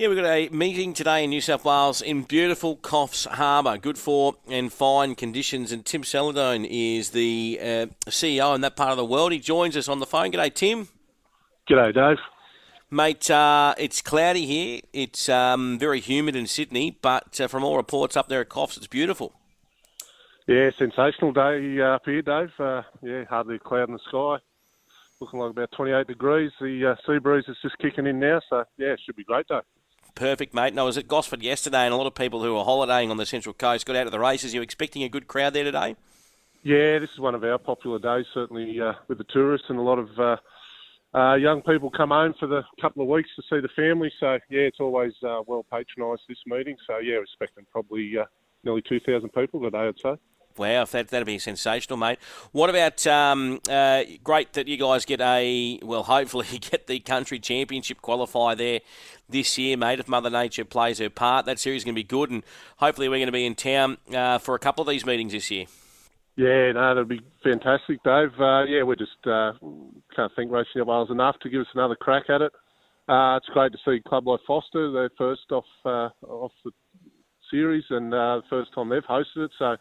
Yeah, we've got a meeting today in New South Wales in beautiful Coffs Harbour. Good for and fine conditions. And Tim Saladone is the CEO in that part of the world. He joins us on the phone. G'day, Tim. G'day, Dave. Mate, it's cloudy here. It's very humid in Sydney, but from all reports up there at Coffs, it's beautiful. Yeah, sensational day up here, Dave. Hardly a cloud in the sky. Looking like about 28 degrees. The sea breeze is just kicking in now, so, yeah, it should be a great day. Perfect, mate. And I was at Gosford yesterday, and a lot of people who are holidaying on the Central Coast got out of the races. Are you expecting a good crowd there today? Yeah, this is one of our popular days, certainly with the tourists, and a lot of young people come home for the couple of weeks to see the family. So, yeah, it's always well patronised, this meeting. So, yeah, we're expecting probably nearly 2,000 people today, I'd say. Wow, that'd be sensational, mate. What about, great that you guys get hopefully get the country championship qualifier there this year, mate, if Mother Nature plays her part. That series is going to be good, and hopefully we're going to be in town for a couple of these meetings this year. Yeah, no, that'd be fantastic, Dave. We just can't thank Racing New Wales enough to give us another crack at it. It's great to see club like Foster, they're first off the series, and first time they've hosted it, so...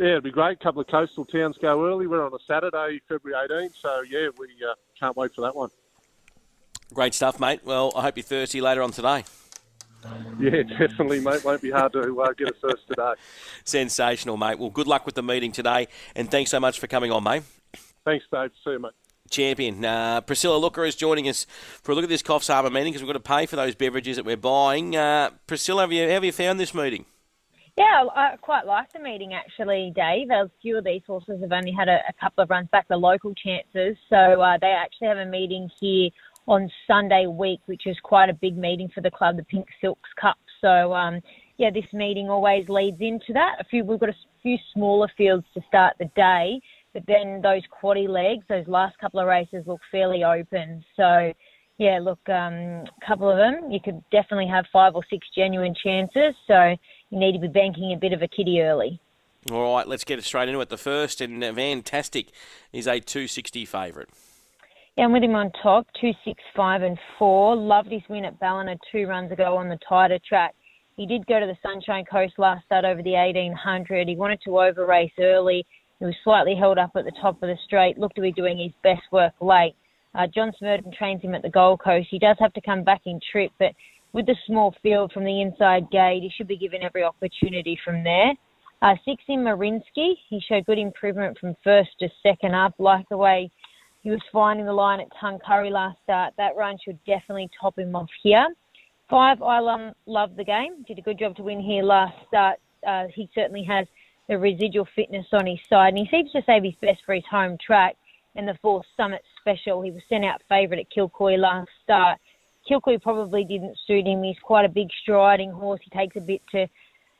Yeah, it'd be great. A couple of coastal towns go early. We're on a Saturday, February 18th, so, yeah, we can't wait for that one. Great stuff, mate. Well, I hope you're thirsty later on today. Yeah, definitely, mate. Won't be hard to get a thirst today. Sensational, mate. Well, good luck with the meeting today, and thanks so much for coming on, mate. Thanks, Dave. See you, mate. Champion. Priscilla Looker is joining us for a look at this Coffs Harbour meeting, because we've got to pay for those beverages that we're buying. Priscilla, have you found this meeting? Yeah, I quite like the meeting actually, Dave. A few of these horses have only had a couple of runs back, the local chances. So they actually have a meeting here on Sunday week, which is quite a big meeting for the club, the Pink Silks Cup. So, this meeting always leads into that. We've got a few smaller fields to start the day, but then those quaddie legs, those last couple of races look fairly open. So... Yeah, look, a couple of them, you could definitely have 5 or 6 genuine chances, so you need to be banking a bit of a kitty early. All right, let's get straight into it. The first, and Fantastic, is a 260 favourite. Yeah, I'm with him on top, 2, 6, 5 and 4. Loved his win at Ballina 2 runs ago on the tighter track. He did go to the Sunshine Coast last start over the 1800. He wanted to over race early. He was slightly held up at the top of the straight, looked to be doing his best work late. John Smerton trains him at the Gold Coast. He does have to come back in trip, but with the small field from the inside gate, he should be given every opportunity from there. 6 in Marinsky. He showed good improvement from first to second up. Like the way he was finding the line at Tuncurry last start, that run should definitely top him off here. 5, I Love the Game. Did a good job to win here last start. He certainly has the residual fitness on his side, and he seems to save his best for his home track. And the 4, Summit Special. He was sent out favourite at Kilcoy last start. Kilcoy probably didn't suit him. He's quite a big striding horse. He takes a bit to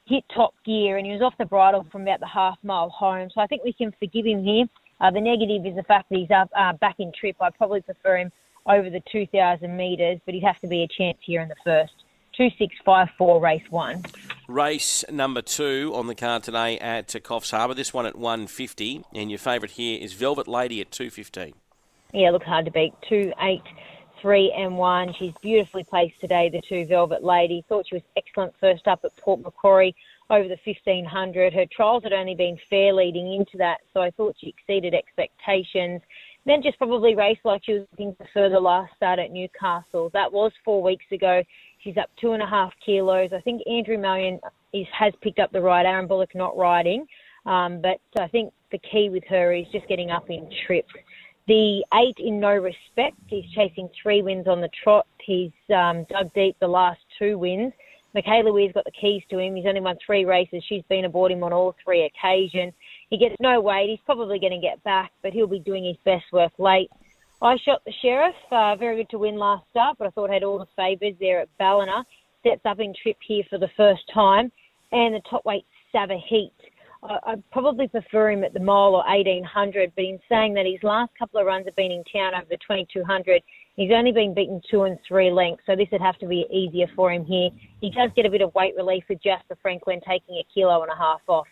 hit top gear, and he was off the bridle from about the half mile home. So I think we can forgive him here. The negative is the fact that he's up, back in trip. I probably prefer him over the 2,000 metres, but he'd have to be a chance here in the first. 2, 6, 5, 4, race 1. Race number 2 on the card today at Coffs Harbour. This one at 150, and your favourite here is Velvet Lady at 2.15. Yeah, look, hard to beat. 2, 8, 3 and 1. She's beautifully placed today, the 2, Velvet Lady. Thought she was excellent first up at Port Macquarie over the 1500. Her trials had only been fair leading into that, so I thought she exceeded expectations. Then just probably raced like she was looking for further last start at Newcastle. That was 4 weeks ago. She's up 2.5 kilos. I think Andrew Mallion has picked up the ride. Aaron Bullock not riding. But I think the key with her is just getting up in trip. The 8 in No Respect. He's chasing 3 wins on the trot. He's dug deep the last 2 wins. Michaela Weir's got the keys to him. He's only won 3 races. She's been aboard him on all 3 occasions. He gets no weight. He's probably going to get back, but he'll be doing his best work late. I Shot the Sheriff, very good to win last start, but I thought had all the favours there at Ballina. Sets up in trip here for the first time. And the top weight, Sava Heat. I'd probably prefer him at the mile or 1800, but in saying that, his last couple of runs have been in town over the 2200. He's only been beaten 2 and 3 lengths, so this would have to be easier for him here. He does get a bit of weight relief with Jasper Franklin taking 1.5 kilos off.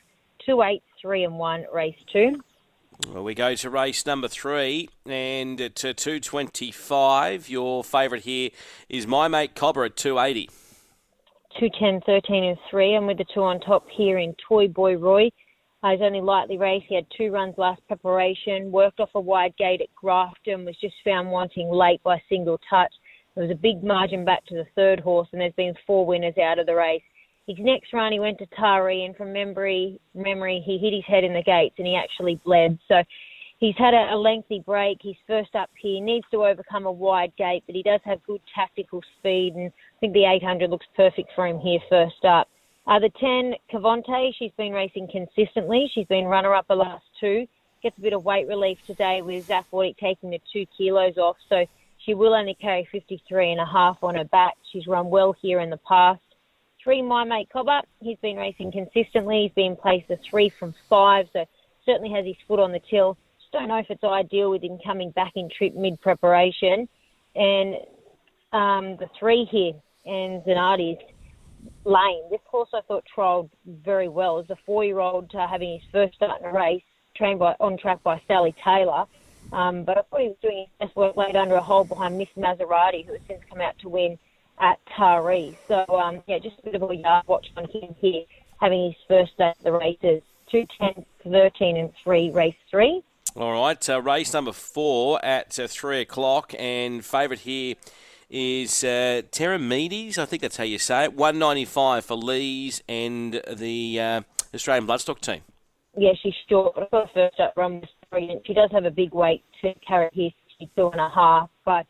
2, 8, 3 and 1, race 2. Well, we go to race number 3, and to 2.25. Your favourite here is My Mate Cobber at 2.80. 210.13 and 3, and with the two on top here in Toy Boy Roy. He's only lightly raced. He had 2 runs last preparation, worked off a wide gate at Grafton, was just found wanting late by single touch. There was a big margin back to the third horse, and there's been 4 winners out of the race. His next run, he went to Tari, and from memory, he hit his head in the gates, and he actually bled. So he's had a lengthy break. He's first up here, needs to overcome a wide gate, but he does have good tactical speed, and I think the 800 looks perfect for him here first up. The 10, Cavante, she's been racing consistently. She's been runner-up the last 2. Gets a bit of weight relief today with Zaffodi taking the 2 kilos off, so she will only carry 53.5 on her back. She's run well here in the past. 3, My Mate Cobber, he's been racing consistently. He's been placed a 3 from 5, so certainly has his foot on the till. Just don't know if it's ideal with him coming back in trip mid-preparation. And the 3 here, and Zanardi's Lane. This horse I thought trialled very well. As a 4-year-old having his first start in a race, trained by on track by Sally Taylor. But I thought he was doing his best work late under a hole behind Miss Maserati, who has since come out to win at Taree. So, just a bit of a yard watch on him here, having his first day at the races. 2, 10, 13 and 3, race 3. All right, race number 4 at 3 o'clock, and favourite here is Teramides, I think that's how you say it, 195 for Lees and the Australian Bloodstock team. Yeah, she's short, but I thought the first up run was brilliant. She does have a big weight to carry here, 62.5, but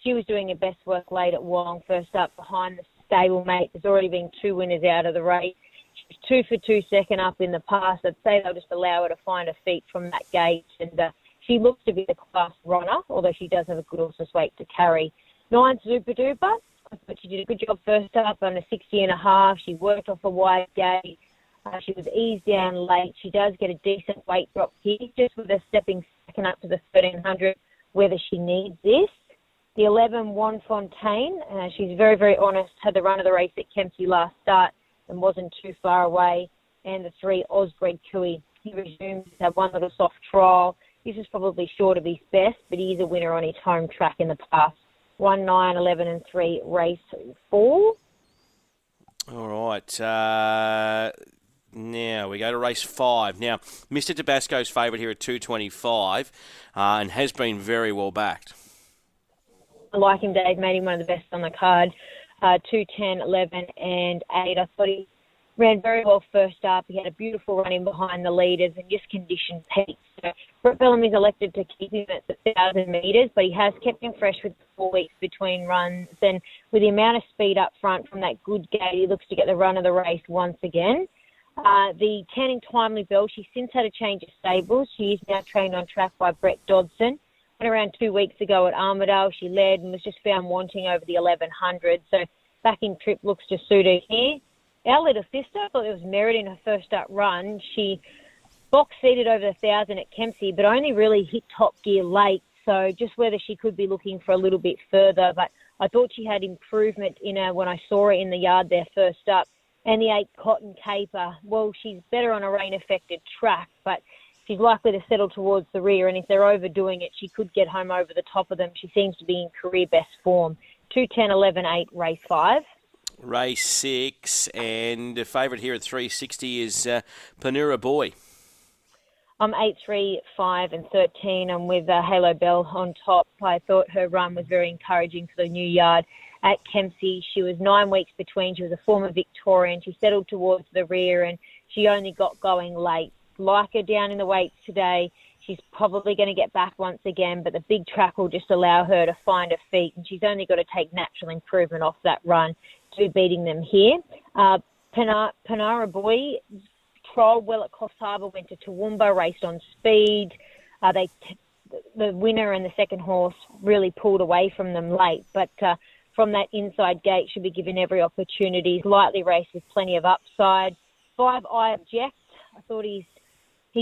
she was doing her best work late at Wong, first up behind the stablemate. There's already been 2 winners out of the race. She's 2 for 2 second up in the past. I'd say they'll just allow her to find her feet from that gate, and she looks to be the class runner, although she does have a good horse's weight to carry. 9, Super Duper. I thought she did a good job first up on a 60.5. She worked off a wide gate. She was eased down late. She does get a decent weight drop here, just with her stepping second up to the 1300, whether she needs this. The 11, Wanfontaine. She's very, very honest. Had the run of the race at Kempsey last start and wasn't too far away. And the 3, Osbred Cooey. He resumes, had one little soft trial. This is probably short of his best, but he is a winner on his home track in the past. 1, 9, 11 and 3, race 4. All right. Now we go to race 5. Now, Mr. Tabasco's favourite here at 225 and has been very well backed. I like him, Dave. Made him one of the best on the card. 2, 10, 11 and 8. I thought he ran very well first up. He had a beautiful run in behind the leaders and just conditioned peaks. So Brett Bellamy's elected to keep him at the 1,000 metres, but he has kept him fresh with 4 weeks between runs. And with the amount of speed up front from that good gate, he looks to get the run of the race once again. The 10 in Timely Bell, she's since had a change of stables. She is now trained on track by Brett Dodson. Went around 2 weeks ago at Armidale. She led and was just found wanting over the 1,100. So back in trip looks to suit her here. Our Little Sister, I thought there was merit in her first up run. She box-seated over the 1,000 at Kempsey, but only really hit top gear late, so just whether she could be looking for a little bit further. But I thought she had improvement in her when I saw her in the yard there first up. And the 8, Cotton Caper, well, she's better on a rain-affected track, but she's likely to settle towards the rear, and if they're overdoing it, she could get home over the top of them. She seems to be in career-best form. 2, 10, 11, 8, race 5. Race 6, and a favourite here at 360 is Panura Boy. I'm 8, 3, 5 and 13. I'm with Halo Bell on top. I thought her run was very encouraging for the new yard at Kempsey. She was 9 weeks between. She was a former Victorian. She settled towards the rear and she only got going late. Like her down in the weights today. She's probably going to get back once again, but the big track will just allow her to find her feet, and she's only got to take natural improvement off that run to beating them here. Panura Boy trialled well at Coffs Harbour, went to Toowoomba, raced on speed. The winner and the second horse really pulled away from them late, but from that inside gate should be given every opportunity. Lightly raced with plenty of upside. 5, I Object. I thought he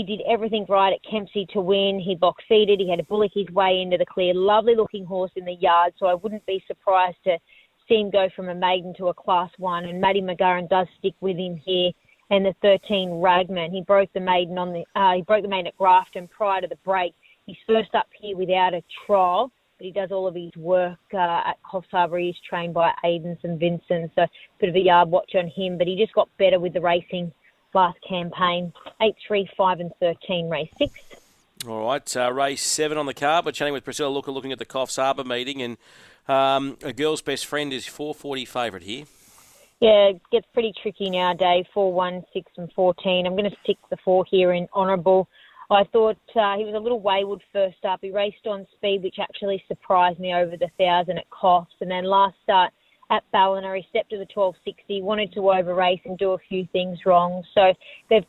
did everything right at Kempsey to win. He box-seated. He had to bullock his way into the clear. Lovely-looking horse in the yard, so I wouldn't be surprised to see him go from a maiden to a class 1, and Matty McGurran does stick with him here. And the 13, Ragman, he broke the maiden at Grafton prior to the break. He's first up here without a trial. but he does all of his work at Coffs Harbour. He's trained by Aiden and Vincent, so a bit of a yard watch on him. But he just got better with the racing last campaign. 8, 3, 5 and 13, race 6. All right, race 7 on the card. We're chatting with Priscilla Looker, looking at the Coffs Harbour meeting, and a girl's best friend is 440 favourite here. Yeah, it gets pretty tricky nowadays, 4, 1, 6 and 14. I'm going to stick the 4 here in Honourable. I thought he was a little wayward first up. He raced on speed, which actually surprised me over the 1,000 at Coffs. And then last start at Ballina, he stepped to the 1260, wanted to over race and do a few things wrong. So they've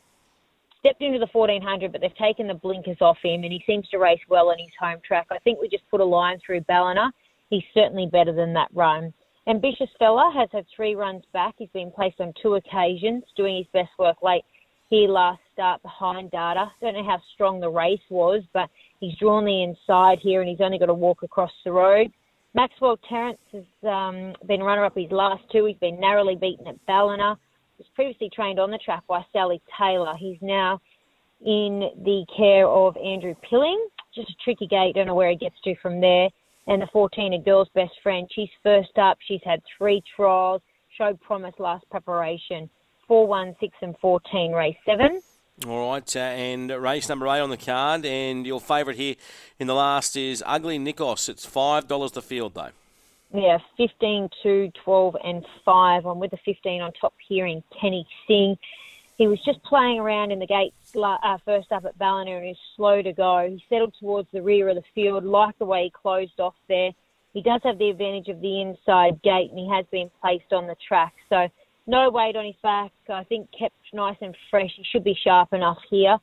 stepped into the 1400, but they've taken the blinkers off him, and he seems to race well on his home track. I think we just put a line through Ballina. He's certainly better than that run. Ambitious Fella has had 3 runs back. He's been placed on 2 occasions, doing his best work late here last start behind Data. Don't know how strong the race was, but he's drawn the inside here and he's only got to walk across the road. Maxwell Terrence has been runner-up his last 2. He's been narrowly beaten at Ballina. He was previously trained on the track by Sally Taylor. He's now in the care of Andrew Pilling. Just a tricky gate. Don't know where he gets to from there. And the 14, A Girl's Best Friend. She's first up. She's had 3 trials. Showed promise last preparation. 4, 1, 6 and 14, race 7. All right, and race number 8 on the card. And your favourite here in the last is Ugly Nikos. It's $5 the field, though. Yeah, 15, 2, 12 and 5. I'm with the 15 on top here in Kenny Singh. He was just playing around in the gate first up at Ballina and he was slow to go. He settled towards the rear of the field, liked the way he closed off there. He does have the advantage of the inside gate and he has been placed on the track. So no weight on his back. I think kept nice and fresh. He should be sharp enough here.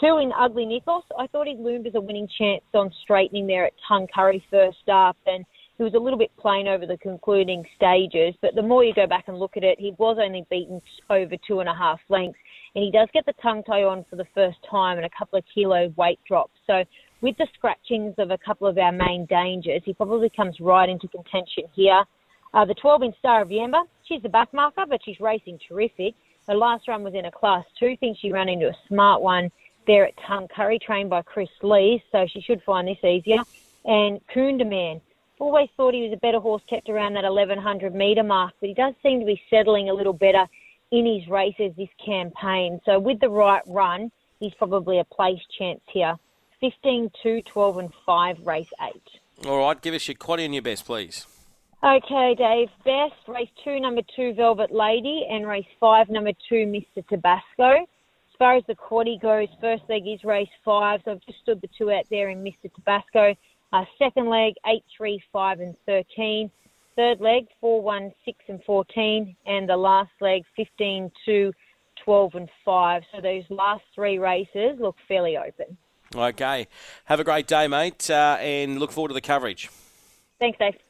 2 in Ugly Nikos. I thought he loomed as a winning chance on straightening there at Tungurrie first up, and he was a little bit plain over the concluding stages, but the more you go back and look at it, he was only beaten over 2.5 lengths, and he does get the tongue tie on for the first time and a couple of kilo weight drops. So with the scratchings of a couple of our main dangers, he probably comes right into contention here. The 12 in Star of Yamba, she's the back marker, but she's racing terrific. Her last run was in a Class 2. I think she ran into a smart one there at Tungurrie, trained by Chris Lee, so she should find this easier. And Koondaman. Always thought he was a better horse kept around that 1,100 metre mark, but he does seem to be settling a little better in his races this campaign. So with the right run, he's probably a place chance here. 15, 2, 12 and 5, race 8. All right, give us your quad and your best, please. Okay, Dave. Best, race 2, number 2, Velvet Lady, and race 5, number 2, Mr. Tabasco. As far as the quaddie goes, first leg is race 5, so I've just stood the 2 out there in Mr. Tabasco. Second leg, 8, 3, 5 and 13. Third leg, 4, 1, 6 and 14. And the last leg, 15, 2, 12 and 5. So those last 3 races look fairly open. Okay. Have a great day, mate, and look forward to the coverage. Thanks, Dave.